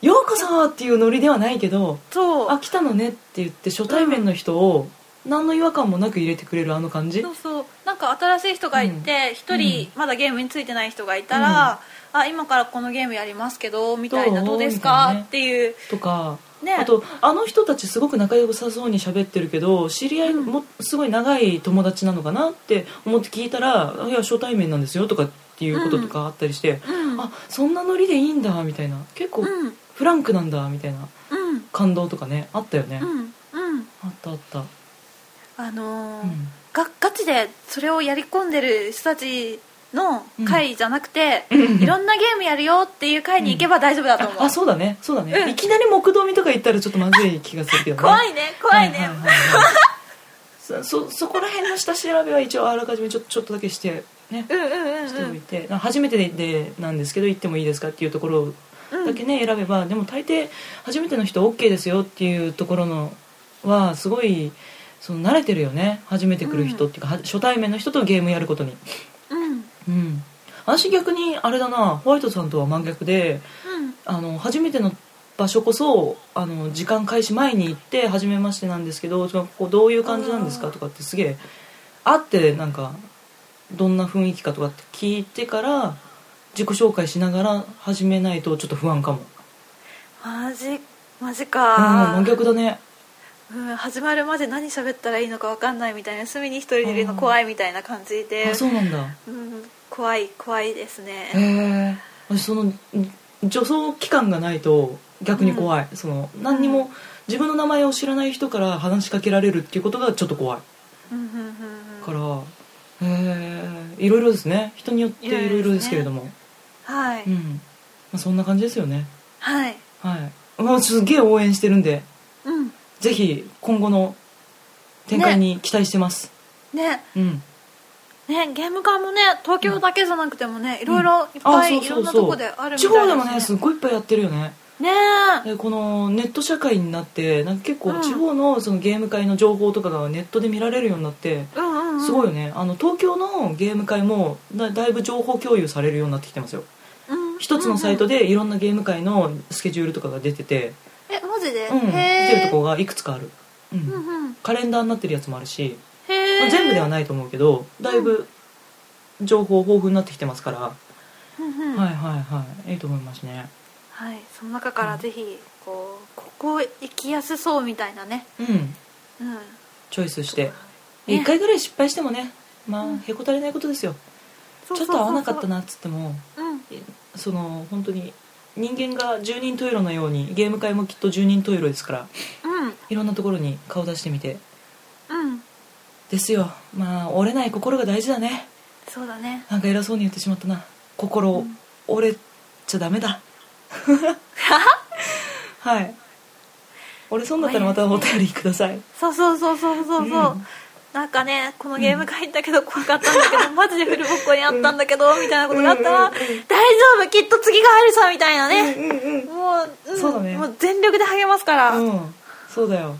ようこそっていうノリではないけどそうあ来たのねって言って初対面の人を何の違和感もなく入れてくれるあの感じ、そうそうなんか新しい人がいて一、うん、人まだゲームについてない人がいたら、うん、あ今からこのゲームやりますけどみたいなどうですか、ね、っていうとかね、あとあの人たちすごく仲良さそうに喋ってるけど知り合いもすごい長い友達なのかなって思って聞いたら、うん、いや初対面なんですよとかっていうこととかあったりして、うん、あそんなノリでいいんだみたいな結構フランクなんだみたいな感動とかねあったよね、うんうん、あったあったうん、ガチでそれをやり込んでる人たちの会じゃなくて、うん、いろんなゲームやるよっていう会に行けば大丈夫だと思う、うん、あそうだねそうだね、うん、いきなり木道見とか行ったらちょっとまずい気がするけどね怖いね怖いね、はいはいはいはい、そこら辺の下調べは一応あらかじめちょっとだけしてね、うんうんうん、しておいて初めてでなんですけど行ってもいいですかっていうところだけね、うん、選べばでも大抵初めての人 OK ですよっていうところのはすごいその慣れてるよね初めて来る人っていうか、うん、初対面の人とゲームやることにうん、私逆にあれだなホワイトさんとは真逆で、うん、初めての場所こそ時間開始前に行って初めましてなんですけどここどういう感じなんですかとかってすげえ会ってなんかどんな雰囲気かとかって聞いてから自己紹介しながら始めないとちょっと不安かも。マジか、うん、真逆だね、うん、始まるまで何喋ったらいいのか分かんないみたいな隅に一人でいるの怖いみたいな感じで。あそうなんだ、うん、怖いですね。私その助走期間がないと逆に怖い、うん、その何にも自分の名前を知らない人から話しかけられるっていうことがちょっと怖い、うんうんうん、からいろいろですね人によっていろいろですけれども、ね、はい、うん、あ、そんな感じですよね。はい、はい、まあ、すげえ応援してるんで、うん、ぜひ今後の展開に期待してますね。ね、うんね、ゲーム館もね、東京だけじゃなくてもね、いろいろいっぱい、いろんなとこであるみたいですね。地方でもね、すごいいっぱいやってるよね。ねえ、このネット社会になって、なんか結構地方 の, そのゲーム会の情報とかがネットで見られるようになって、うんうんうん、すごいよね。あの東京のゲーム会も だいぶ情報共有されるようになってきてますよ、うんうん、一つのサイトでいろんなゲーム会のスケジュールとかが出てて、え、マジで、うん、出てるとこがいくつかある、うんうんうん、カレンダーになってるやつもあるし、まあ、全部ではないと思うけど、だいぶ情報豊富になってきてますから、うんうん、はいはいはい、いいと思いますね。はい、その中からぜひこう、ここ行きやすそうみたいなね、うん、うん、チョイスして、ね、1回ぐらい失敗してもね、まあ、へこたれないことですよ、うん、ちょっと合わなかったなっつっても、うん、その本当に人間が十人十色のように、ゲーム界もきっと十人十色ですから、うん、いろんなところに顔出してみて、うんですよ。まあ折れない心が大事だね。そうだね。なんか偉そうに言ってしまったな。心を折れちゃダメだ。はい。折れそうだったらまたお便りください。そうそうそうそうそう、うん、なんかね、このゲーム会行ったけど怖かったんだけど、うん、マジでフルボッコにあったんだけど、うん、みたいなことがあったら、うんうんうん、大丈夫きっと次があるさみたいなね。うんうんうん、もう、うん、そうだね。もう全力で励ますから。うん。そうだよ。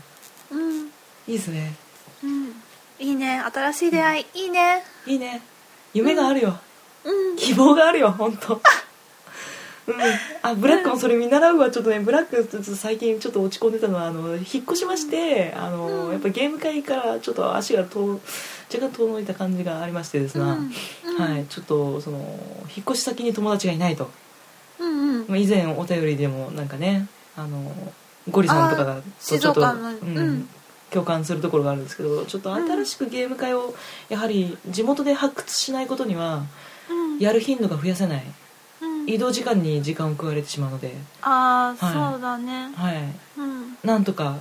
うん。いいですね。うん。いいね、新しい出会い、うん、いいねいいね、夢があるよ、うん、希望があるよ本当、うん、あ、ブラックもそれ見習うわ。ちょっとね、ブラック最近ちょっと落ち込んでたのは、あの引っ越しまして、うん、あの、うん、やっぱりゲーム会からちょっと足が若干遠のいた感じがありましてですね、うんうん、はい、ちょっとその引っ越し先に友達がいないと、うんうん、以前お便りでもなんかね、あのゴリさんとかがちょっと静岡の、うんうん共感するところがあるんですけど、ちょっと新しくゲーム会をやはり地元で発掘しないことにはやる頻度が増やせない、うん、移動時間に時間を食われてしまうので、ああ、はい、そうだね、はい、うん、なんとか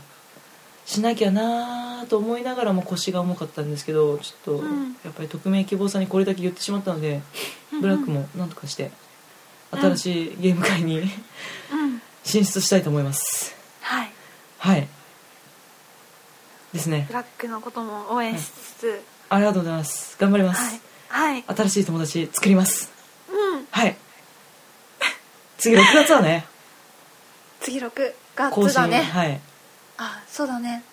しなきゃなと思いながらも腰が重かったんですけど、ちょっとやっぱり匿名希望さんにこれだけ言ってしまったので、ブラックもなんとかして新しいゲーム会に、うん、進出したいと思います。はいはいですね、ブラックのことも応援しつつ、はい、ありがとうございます。頑張ります、はいはい、新しい友達作ります、うん、はい次6月はね次6月だね、はい、あ、そうだね、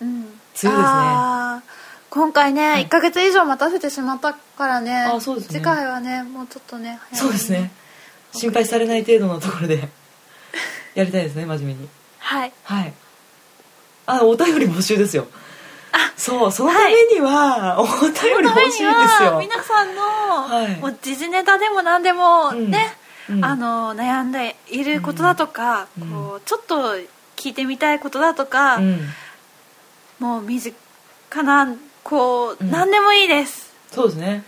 うん、梅雨ですね。あ、今回ね、はい、1ヶ月以上待たせてしまったからね。あ、そうですね。次回はね、もうちょっとね、そうですね、心配されない程度のところでやりたいですね、真面目に。はいはい、あ、お便り募集ですよ。あ、そう、そのためには、はい、お便り欲しいんですよ。皆さんの、はい、もう時事ネタでも何でもね、うん、あの悩んでいることだとか、うん、こうちょっと聞いてみたいことだとか、うん、もう身近なこう、うん、何でもいいです。そうですね。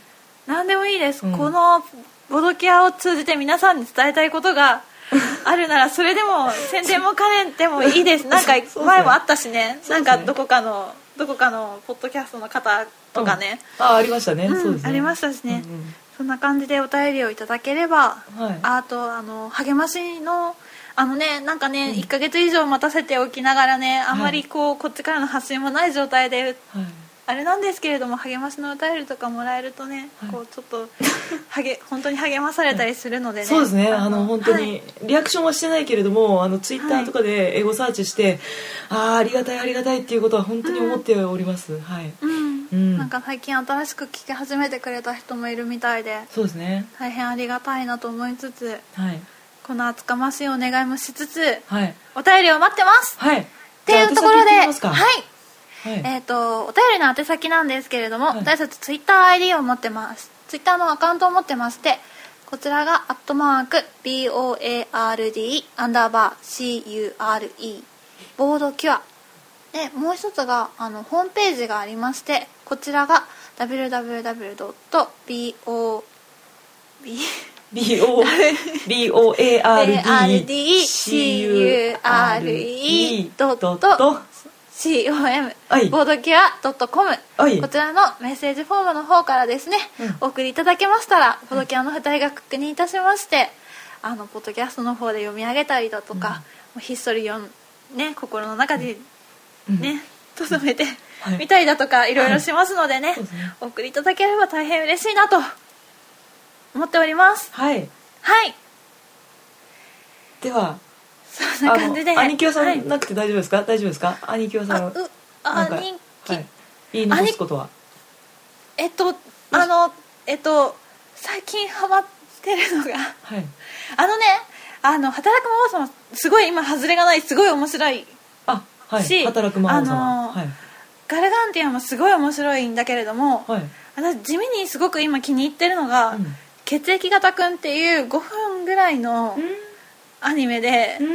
何でもいいです。うん、このボドキャを通じて皆さんに伝えたいことが。あるならそれでも宣伝も兼ねてもいいです。なんか前もあったしね、なんかどこかのポッドキャストの方とかね、うん、ありましたね、うん、そうですね、ありましたしね、うんうん、そんな感じでお便りをいただければ、はい、あとあの励ましのあのね、なんかね、うん、1ヶ月以上待たせておきながらね、あんまりこう、はい、こっちからの発信もない状態で、はい、あれなんですけれども、励ましのお便りとかもらえるとね、はい、こうちょっと本当に励まされたりするのでね、そうですね、あの本当に、はい、リアクションはしてないけれども、あのツイッターとかでエゴサーチして、はい、あ、ありがたいありがたいっていうことは本当に思っております、うん、はい、うんうん、なんか最近新しく聞き始めてくれた人もいるみたいで、そうですね、大変ありがたいなと思いつつ、はい、この厚かましいお願いもしつつ、はい、お便りを待ってます、はい、っていうところで、はいはい、お便りの宛先なんですけれども、はい、私たちツイッター ID を持ってます。ツイッターのアカウントを持ってまして、こちらが@BORD_CURE ボードキュアで、もう一つがあのホームページがありまして、こちらが www.bordcure.com ボードキュア .com、 こちらのメッセージフォームの方からですね、お送りいただけましたら、ボードキュアの2人が確認いたしまして、ポッドキャストの方で読み上げたりだとか、うん、ひっそりね、心の中でね、うん、留めてみ、はい、たりだとかいろいろしますのでね、はい、お送りいただければ大変嬉しいなと思っております。はい、はい、ではそんな感じで兄貴はさんなくて大丈夫ですか、はい、大丈夫ですか兄貴はさん、兄貴、はい、言い残すことは最近ハマってるのが、はい、働く魔王様すごい今ハズレがないすごい面白いし、はい、働く魔王様、はい、ガルガンティアもすごい面白いんだけれども、はい、私地味にすごく今気に入ってるのが、うん、血液型くんっていう5分ぐらいの、うん、アニメで、うん、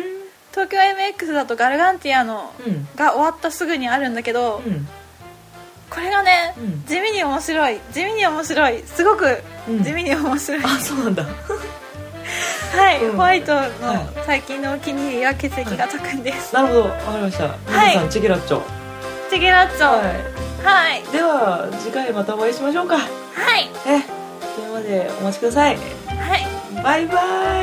東京 MX だとガルガンティアの、うん、が終わったすぐにあるんだけど、うん、これがね、うん、地味に面白いすごく地味に面白い、うん、あ、そうなんだはい、うん、ホワイトの最近のお気に入りは血液型くんです、はい、なるほど、わかりました。皆さん、チェケラッチョチェケラッチョ、はい、はい、では次回またお会いしましょうか。はい、それまでお待ちください。はい、バイバイ。